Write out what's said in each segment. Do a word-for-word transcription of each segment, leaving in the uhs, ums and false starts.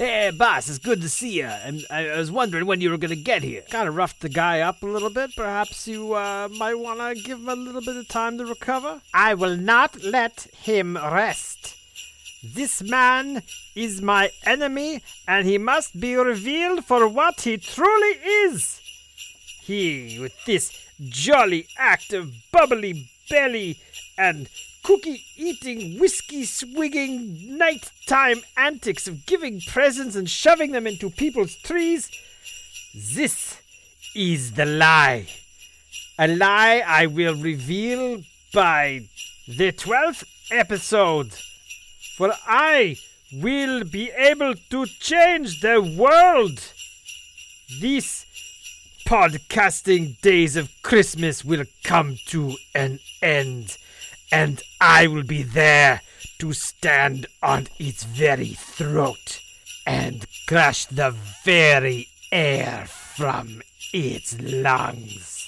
Hey, boss, it's good to see you. And I, I was wondering when you were going to get here. Kind of roughed the guy up a little bit. Perhaps you uh, might want to give him a little bit of time to recover? I will not let him rest. This man is my enemy, and he must be revealed for what he truly is. He, with this jolly act of bubbly belly and cookie-eating, whiskey-swigging, nighttime antics of giving presents and shoving them into people's trees, this is the lie. A lie I will reveal by the twelfth episode. For I will be able to change the world. These podcasting days of Christmas will come to an end, and I will be there to stand on its very throat and crush the very air from its lungs.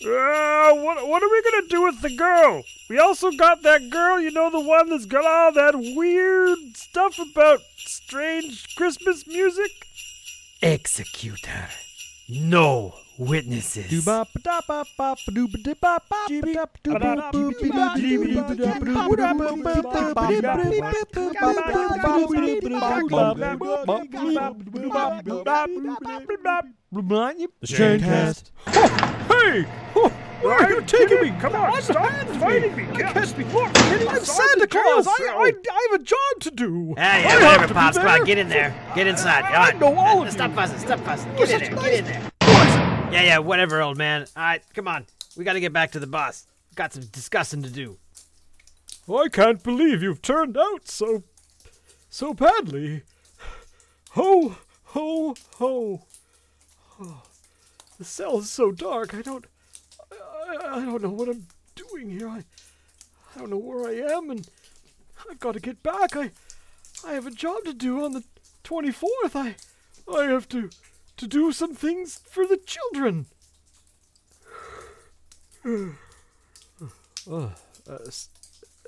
Uh, what, what are we going to do with the girl? We also got that girl, you know, the one that's got all that weird stuff about strange Christmas music? Execute her. No witnesses. Hey! Oh, where are you taking me? Come on, stop fighting me. Catch me. Look, I'm Santa Claus. I, I, I have a job to do. Hey, yeah, whatever, Pops. Come on, get in there. Get inside. I, I know all uh, of stop you. Fussing. Stop fussing. Get in there. Nice get in there. Poison. Yeah, yeah, whatever, old man. All right, come on. We got to get back to the boss. We've got some discussing to do. Well, I can't believe you've turned out so, so badly. Ho, ho, ho. Oh. The cell is so dark, I don't, I, I don't know what I'm doing here. I, I don't know where I am, and I've got to get back. I, I have a job to do on the twenty-fourth. I, I have to, to do some things for the children. uh, uh, s-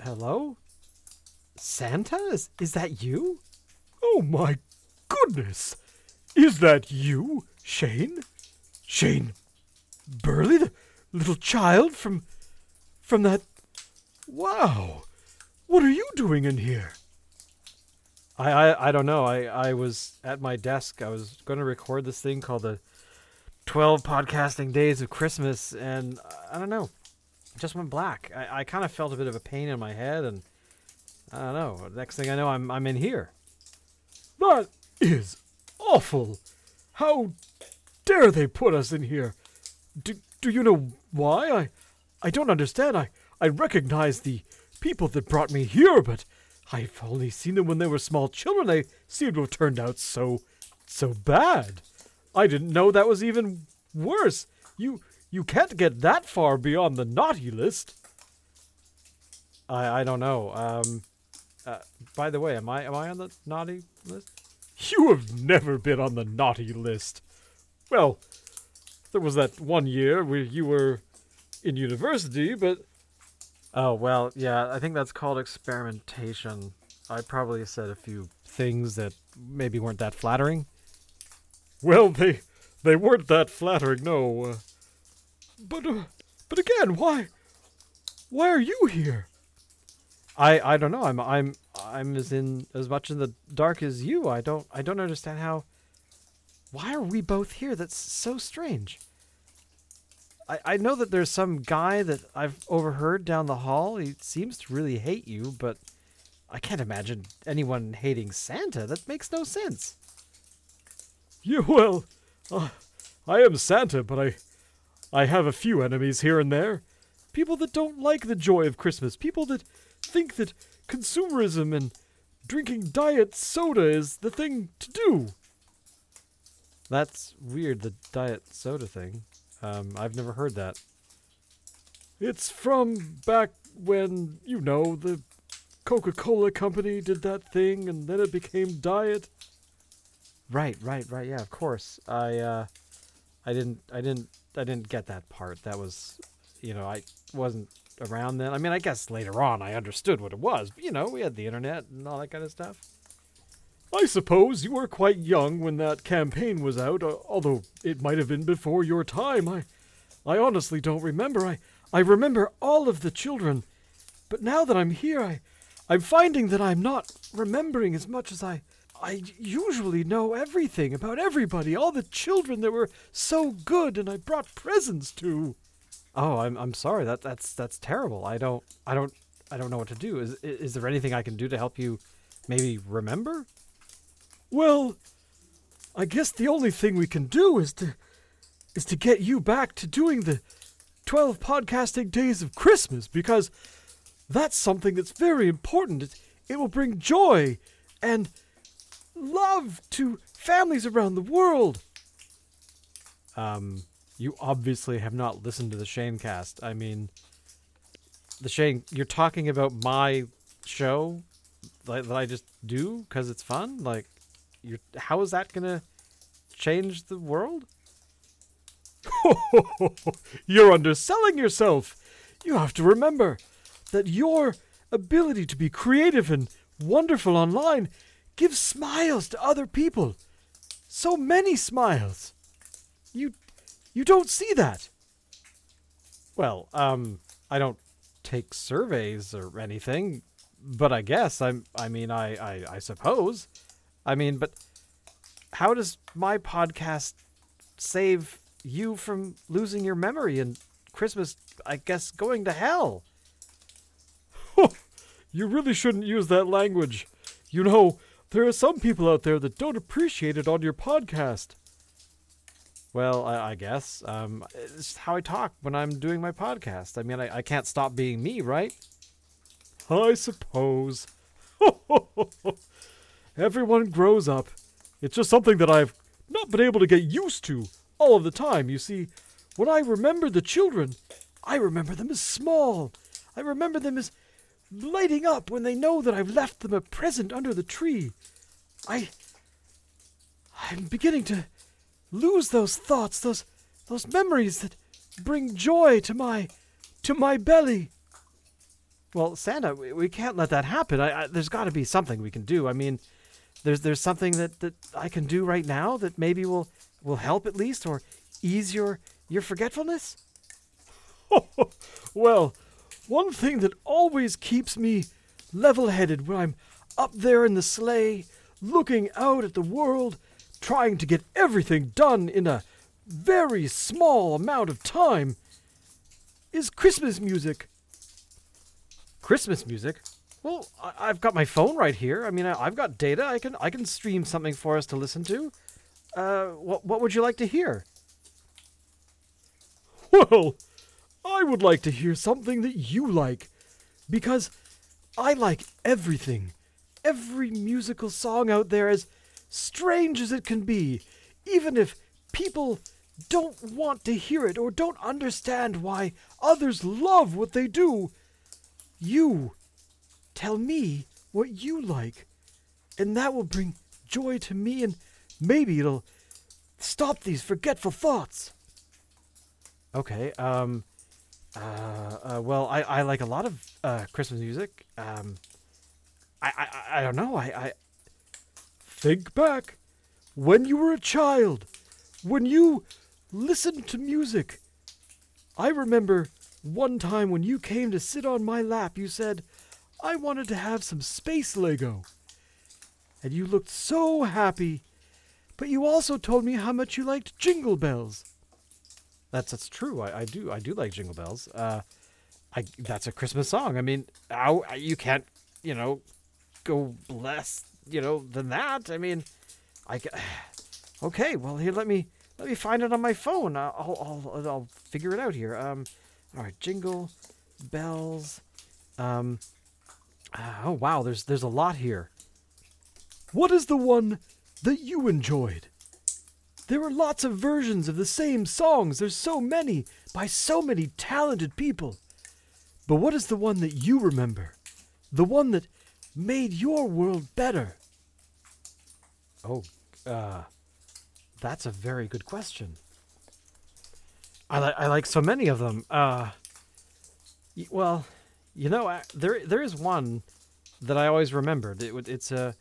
hello? Santa? Is, is that you? Oh my goodness! Is that you, Shane? Shane Burley, the little child from, from that... Wow! What are you doing in here? I, I, I don't know. I, I was at my desk. I was going to record this thing called the twelve Podcasting Days of Christmas, and I don't know. It just went black. I, I kind of felt a bit of a pain in my head, and I don't know. Next thing I know, I'm I'm in here. That is awful! How... dare they put us in here? Do, do you know why? I I don't understand. I, I recognize the people that brought me here, but I've only seen them when they were small children. They seem to have turned out so, so bad. I didn't know that was even worse. You you can't get that far beyond the naughty list. I I don't know. Um, uh, by the way, am I am I on the naughty list? You have never been on the naughty list. Well, there was that one year where you were in university, but... Oh, well, yeah, I think that's called experimentation. I probably said a few things that maybe weren't that flattering. Well, they they weren't that flattering, no. Uh, but uh, but again, why why are you here? I I don't know. I'm I'm I'm as in as much in the dark as you. I don't I don't understand how. Why are we both here? That's so strange. I, I know that there's some guy that I've overheard down the hall. He seems to really hate you, but I can't imagine anyone hating Santa. That makes no sense. Yeah, well, uh, I am Santa, but I, I have a few enemies here and there. People that don't like the joy of Christmas. People that think that consumerism and drinking diet soda is the thing to do. That's weird, the diet soda thing. Um, I've never heard that. It's from back when, you know, the Coca-Cola company did that thing, and then it became diet. Right, right, right. Yeah, of course. I, uh, I didn't, I didn't, I didn't get that part. That was, you know, I wasn't around then. I mean, I guess later on I understood what it was. But, you know, we had the internet and all that kind of stuff. I suppose you were quite young when that campaign was out, although it might have been before your time. I I honestly don't remember. I, I remember all of the children. But now that I'm here, I, I'm finding that I'm not remembering as much as I... I usually know everything about everybody, all the children that were so good and I brought presents to. Oh, I'm I'm sorry. That that's that's terrible. I don't I don't I don't know what to do. Is is there anything I can do to help you maybe remember? Well, I guess the only thing we can do is to is to get you back to doing the twelve podcasting days of Christmas, because that's something that's very important. It, it will bring joy and love to families around the world. Um, you obviously have not listened to the Shanecast. I mean, the Shane, you're talking about my show that, that I just do because it's fun? Like, you're, how is that going to change the world? You're underselling yourself. You have to remember that your ability to be creative and wonderful online give smiles to other people. So many smiles. You you don't see that. Well, um, I don't take surveys or anything, but I guess I'm I mean I, I, I suppose. I mean, but how does my podcast save you from losing your memory and Christmas, I guess, going to hell? You really shouldn't use that language. You know, there are some people out there that don't appreciate it on your podcast. Well, I, I guess. Um, it's how I talk when I'm doing my podcast. I mean, I, I can't stop being me, right? I suppose. Everyone grows up. It's just something that I've not been able to get used to all of the time. You see, when I remember the children, I remember them as small. I remember them as lighting up when they know that I've left them a present under the tree. I... I'm beginning to lose those thoughts, those those memories that bring joy to my... to my belly. Well, Santa, we, we can't let that happen. I, I, there's got to be something we can do. I mean, there's there's something that, that I can do right now that maybe will, will help at least, or ease your, your forgetfulness? Well... One thing that always keeps me level-headed when I'm up there in the sleigh, looking out at the world, trying to get everything done in a very small amount of time, is Christmas music. Christmas music? Well, I- I've got my phone right here. I mean, I- I've got data. I can I can stream something for us to listen to. Uh, wh- what would you like to hear? Well... I would like to hear something that you like, because I like everything. Every musical song out there, as strange as it can be, even if people don't want to hear it or don't understand why others love what they do, you tell me what you like, and that will bring joy to me, and maybe it'll stop these forgetful thoughts. Okay, um... Uh, uh, well, I, I like a lot of uh, Christmas music. Um, I, I I don't know. I, I think back when you were a child, when you listened to music. I remember one time when you came to sit on my lap, you said, "I wanted to have some space Lego." And you looked so happy, but you also told me how much you liked Jingle Bells. That's that's true. I, I do I do like Jingle Bells. Uh, I that's a Christmas song. I mean, ow, you can't you know go less you know than that. I mean, I okay. Well, here let me let me find it on my phone. I'll I'll I'll figure it out here. Um, all right, Jingle Bells. Um, oh wow, there's there's a lot here. What is the one that you enjoyed? There were lots of versions of the same songs. There's so many by so many talented people. But what is the one that you remember? The one that made your world better? Oh, uh, that's a very good question. I, li- I like so many of them. Uh, y- well, you know, I, there there is one that I always remembered. It, it's a...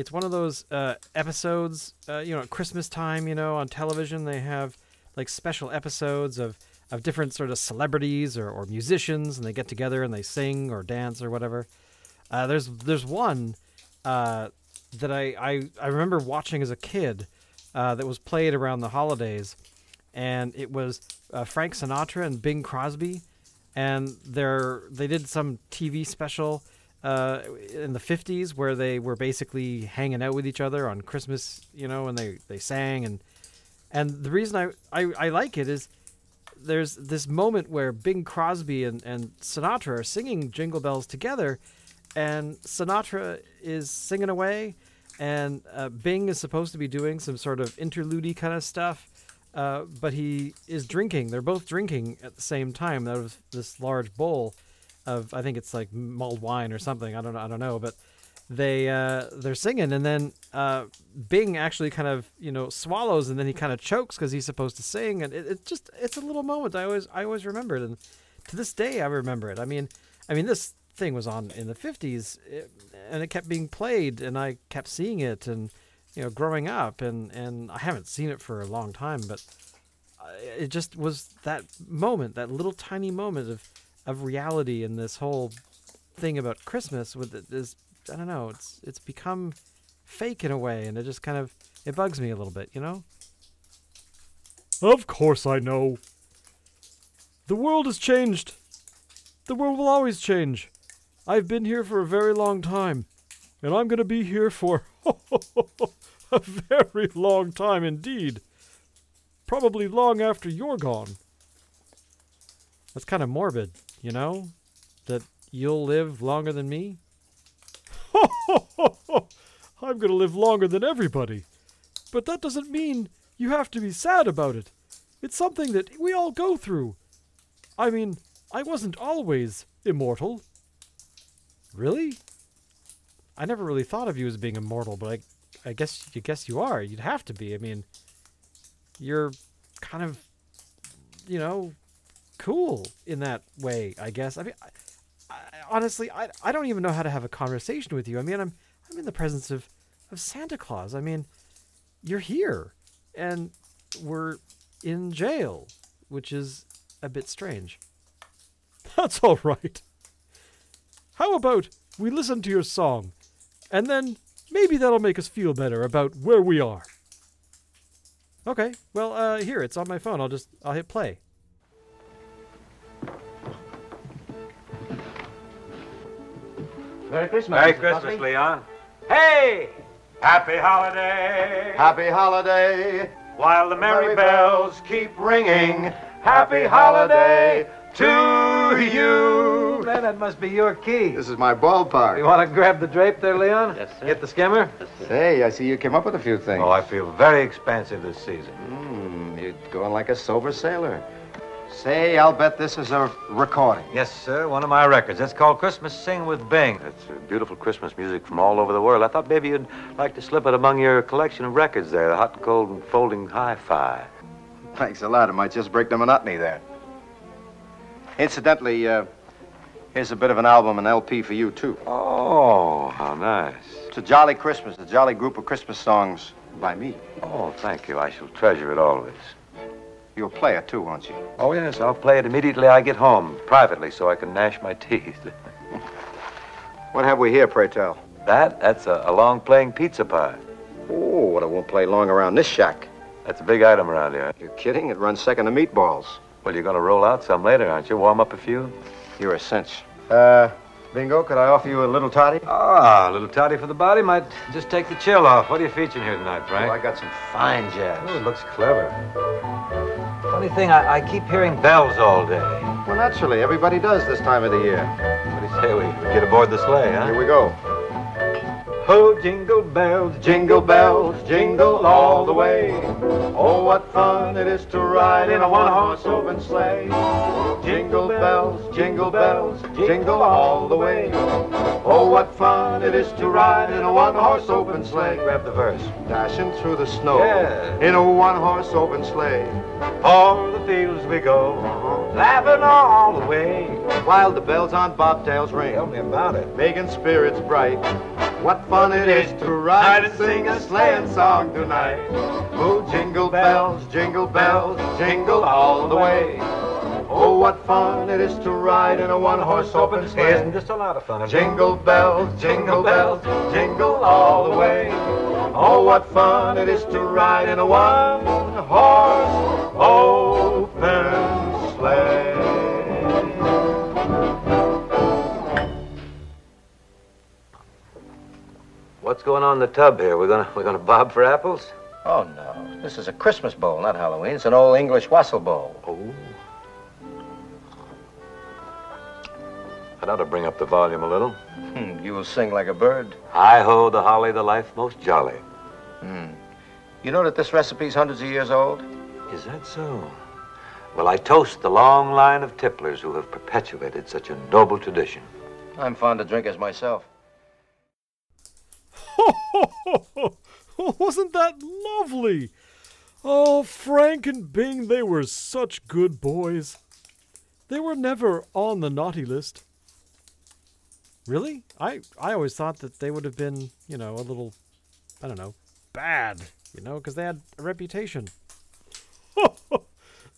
it's one of those uh, episodes, uh, you know, at Christmas time, you know, on television, they have like special episodes of, of different sort of celebrities or, or musicians, and they get together and they sing or dance or whatever. Uh, there's there's one uh, that I, I, I remember watching as a kid uh, that was played around the holidays, and it was uh, Frank Sinatra and Bing Crosby, and they're, they did some T V special uh, in the fifties where they were basically hanging out with each other on Christmas, you know, and they, they sang. And and the reason I, I, I like it is there's this moment where Bing Crosby and, and Sinatra are singing Jingle Bells together, and Sinatra is singing away, and uh, Bing is supposed to be doing some sort of interlude-y kind of stuff, uh, but he is drinking. They're both drinking at the same time out of this large bowl of, I think it's like mulled wine or something. I don't know. I don't know. But they uh, they're singing, and then uh, Bing actually kind of you know swallows, and then he kind of chokes because he's supposed to sing, and it, it just it's a little moment I always I always remember it, and to this day I remember it. I mean, I mean this. thing was on in the fifties, it, and it kept being played, and I kept seeing it, and you know growing up, and and I haven't seen it for a long time, but it just was that moment, that little tiny moment of of reality in this whole thing about Christmas with this, I don't know, it's it's become fake in a way, and it just kind of it bugs me a little bit, you know of course I know the world has changed. The world will always change. I've been here for a very long time, and I'm going to be here for a very long time indeed. Probably long after you're gone. That's kind of morbid, you know? That you'll live longer than me? I'm going to live longer than everybody. But that doesn't mean you have to be sad about it. It's something that we all go through. I mean, I wasn't always immortal. Really? I never really thought of you as being immortal, but I, I guess you guess you are. You'd have to be. I mean, you're kind of, you know, cool in that way, I guess. I mean, I, I, honestly, I I don't even know how to have a conversation with you. I mean, I'm I'm in the presence of, of Santa Claus. I mean, you're here, and we're in jail, which is a bit strange. That's all right. How about we listen to your song, and then maybe that'll make us feel better about where we are. Okay, well, uh, here, it's on my phone. I'll just, I'll hit play. Merry Christmas, Merry Christmas, Leon. Hey! Happy holiday! Happy holiday! While the merry bells keep ringing, happy holiday to you. Man, that must be your key. This is my ballpark. You want to grab the drape there, Leon? Yes, sir. Get the skimmer? Yes, sir. Hey, I see you came up with a few things. Oh, I feel very expansive this season. Mm, you're going like a sober sailor. Say, I'll bet this is a recording. Yes, sir, one of my records. It's called Christmas Sing with Bing. It's beautiful Christmas music from all over the world. I thought maybe you'd like to slip it among your collection of records there, the hot and cold and folding hi-fi. Thanks a lot. It might just break the monotony there. Incidentally, uh, here's a bit of an album, an L P for you, too. Oh, how nice. It's a jolly Christmas, a jolly group of Christmas songs by me. Oh, thank you. I shall treasure it always. You'll play it, too, won't you? Oh, yes. I'll play it immediately I get home, privately, so I can gnash my teeth. What have we here, pray tell? That? That's a, a long-playing pizza pie. Oh, but it won't play long around this shack. That's a big item around here. You're kidding? It runs second to meatballs. Well, you're going to roll out some later, aren't you? Warm up a few? You're a cinch. Uh, Bingo, could I offer you a little toddy? Ah, a little toddy for the body might just take the chill off. What are you featuring here tonight, Frank? Oh, I got some fine jazz. Oh, it looks clever. Funny thing, I, I keep hearing bells all day. Well, naturally, everybody does this time of the year. What do you say we get aboard the sleigh, huh? Here we go. Oh, jingle bells, jingle bells, jingle all the way. Oh, what fun it is to ride in a one-horse open sleigh. Jingle bells, Jingle bells, jingle all the way. Oh, what fun it is to ride in a one-horse open sleigh. Grab the verse. Dashing through the snow, yeah, in a one-horse open sleigh. O'er the fields we go, uh-huh, laughing all the way, while the bells on bobtails ring. Tell me about it. Making spirits bright. What fun it is to ride and sing a sleighing song tonight. Oh, jingle bells, jingle bells, jingle all the way. Oh, what fun it is to ride in a one-horse open sleigh. Isn't this a lot of fun? Jingle bells, jingle bells, jingle all the way. Oh, what fun it is to ride in a one-horse open sleigh. What's going on in the tub here? We're gonna we're gonna bob for apples? Oh no, this is a Christmas bowl, not Halloween. It's an old English wassail bowl. Oh. I'd ought to bring up the volume a little. Hmm, you will sing like a bird. Hi-ho, the holly, the life most jolly. Hmm. You know that this recipe's hundreds of years old? Is that so? Well, I toast the long line of tipplers who have perpetuated such a noble tradition. I'm fond of drinkers myself. Ho, ho, ho, ho. Wasn't that lovely? Oh, Frank and Bing, they were such good boys. They were never on the naughty list. Really? I, I always thought that they would have been, you know, a little, I don't know, bad, you know, because they had a reputation.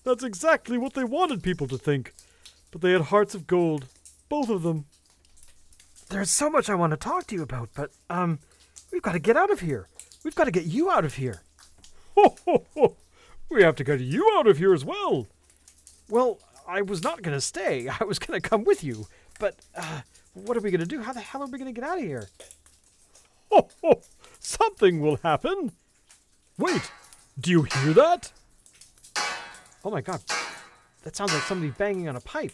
That's exactly what they wanted people to think. But they had hearts of gold, both of them. There's so much I want to talk to you about, but, um, we've got to get out of here. We've got to get you out of here. Ho, ho, ho. We have to get you out of here as well. Well, I was not going to stay. I was going to come with you. But, uh... what are we going to do? How the hell are we going to get out of here? Oh, oh, something will happen. Wait, do you hear that? Oh, my God. That sounds like somebody banging on a pipe.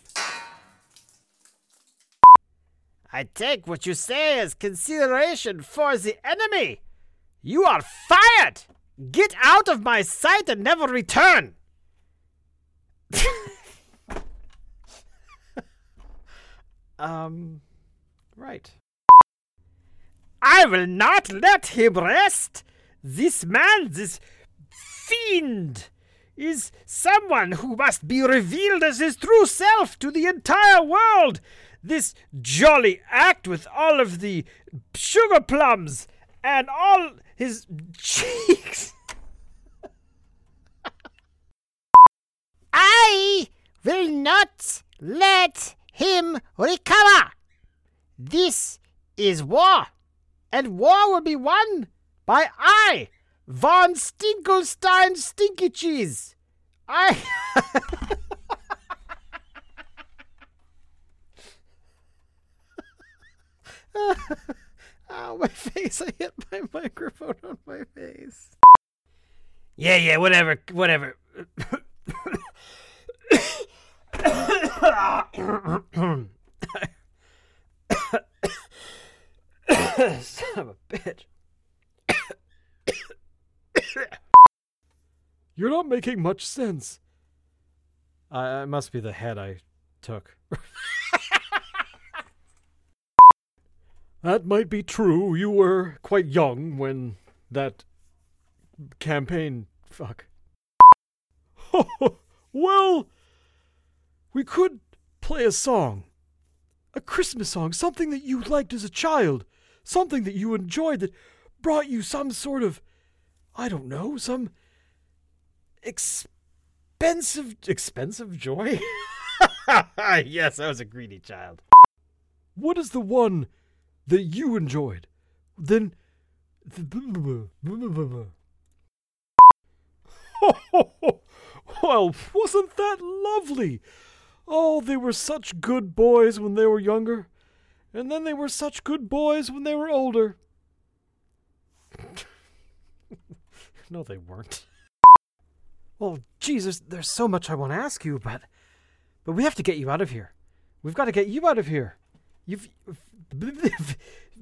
I take what you say as consideration for the enemy. You are fired. Get out of my sight and never return. um... Right. I will not let him rest. This man, this fiend, is someone who must be revealed as his true self to the entire world. This jolly act with all of the sugar plums and all his cheeks. I will not let him recover. This is war, and war will be won by I, Von Stinkelstein Stinky Cheese. I... Ow, my face. I hit my microphone on my face. Yeah, yeah, whatever, whatever. Son of a bitch. You're not making much sense. Uh, it must be the head I took. That might be true. You were quite young when that campaign... Fuck. Well, we could play a song. A Christmas song. Something that you liked as a child. Something that you enjoyed that brought you some sort of, I don't know, some expensive, expensive joy? Yes, I was a greedy child. What is the one that you enjoyed? Then... Well, wasn't that lovely? Oh, they were such good boys when they were younger. And then they were such good boys when they were older. No, they weren't. Well, Jesus, there's so much I want to ask you, but... But we have to get you out of here. We've got to get you out of here. You've...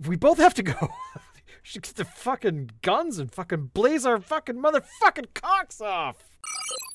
We both have to go. We should get the fucking guns and fucking blaze our fucking motherfucking cocks off.